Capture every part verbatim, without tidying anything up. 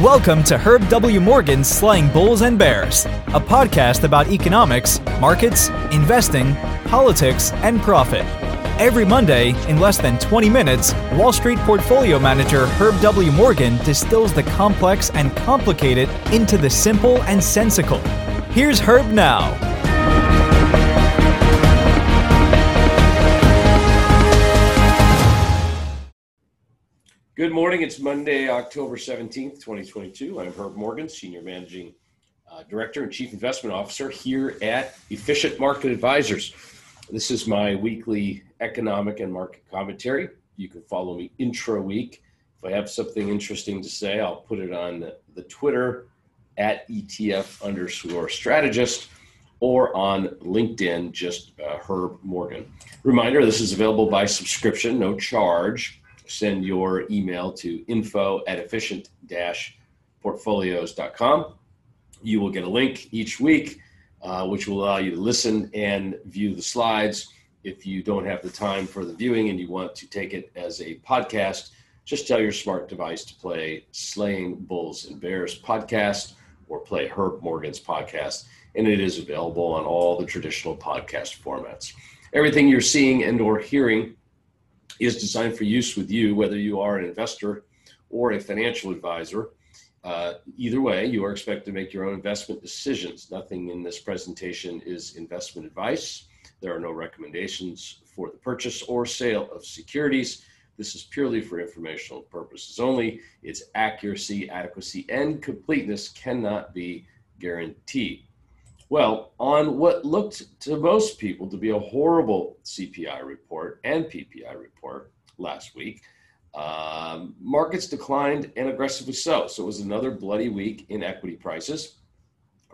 Welcome to Herb W. Morgan's Slaying Bulls and Bears, a podcast about economics, markets, investing, politics, and profit. Every Monday, in less than twenty minutes, Wall Street portfolio manager Herb W. Morgan distills the complex and complicated into the simple and sensical. Here's Herb now. Good morning. It's Monday, October seventeenth, twenty twenty-two. I'm Herb Morgan, Senior Managing uh, Director and Chief Investment Officer here at Efficient Market Advisors. This is my weekly economic and market commentary. You can follow me intra week. If I have something interesting to say, I'll put it on the, the Twitter at E T F underscore strategist or on LinkedIn, just uh, Herb Morgan. Reminder, this is available by subscription, no charge. Send your email to info at efficient dash portfolios dot com. You will get a link each week, Uh, which will allow you to listen and view the slides. If you don't have the time for the viewing and you want to take it as a podcast, just tell your smart device to play Slaying Bulls and Bears podcast or play Herb Morgan's podcast, and it is available on all the traditional podcast formats. Everything you're seeing and or hearing is designed for use with you, whether you are an investor or a financial advisor. Uh, either way, you are expected to make your own investment decisions. Nothing in this presentation is investment advice. There are no recommendations for the purchase or sale of securities. This is purely for informational purposes only. Its accuracy, adequacy, and completeness cannot be guaranteed. Well, on what looked to most people to be a horrible C P I report and P P I report last week, Um, markets declined and aggressively so. So it was another bloody week in equity prices,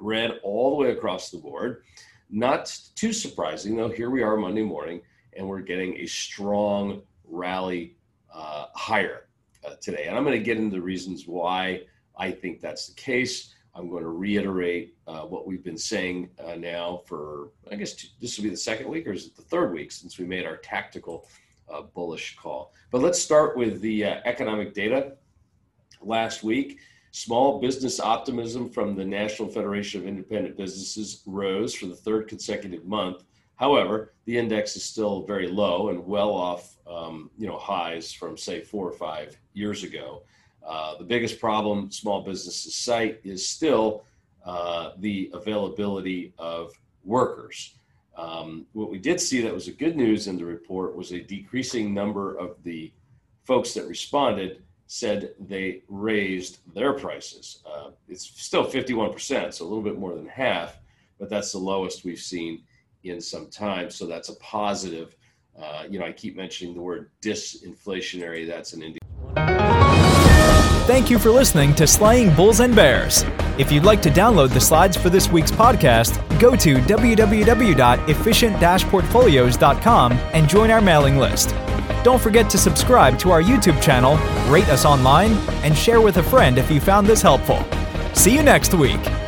red all the way across the board. Not too surprising though, here we are Monday morning and we're getting a strong rally uh, higher uh, today. And I'm going to get into the reasons why I think that's the case. I'm going to reiterate uh, what we've been saying uh, now for, I guess two, this will be the second week or is it the third week since we made our tactical Uh, bullish call. But let's start with the uh, economic data. Last week, small business optimism from the National Federation of Independent Businesses rose for the third consecutive month. However, the index is still very low and well off, um, you know, highs from say four or five years ago. Uh, the biggest problem small businesses cite is still uh, the availability of workers. Um, what we did see that was a good news in the report was a decreasing number of the folks that responded said they raised their prices. Uh, it's still fifty-one percent, so a little bit more than half, but that's the lowest we've seen in some time. So that's a positive. Uh, you know, I keep mentioning the word disinflationary. That's an indicator. Thank you for listening to Slaying Bulls and Bears. If you'd like to download the slides for this week's podcast, go to w w w dot efficient dash portfolios dot com and join our mailing list. Don't forget to subscribe to our YouTube channel, rate us online, and share with a friend if you found this helpful. See you next week.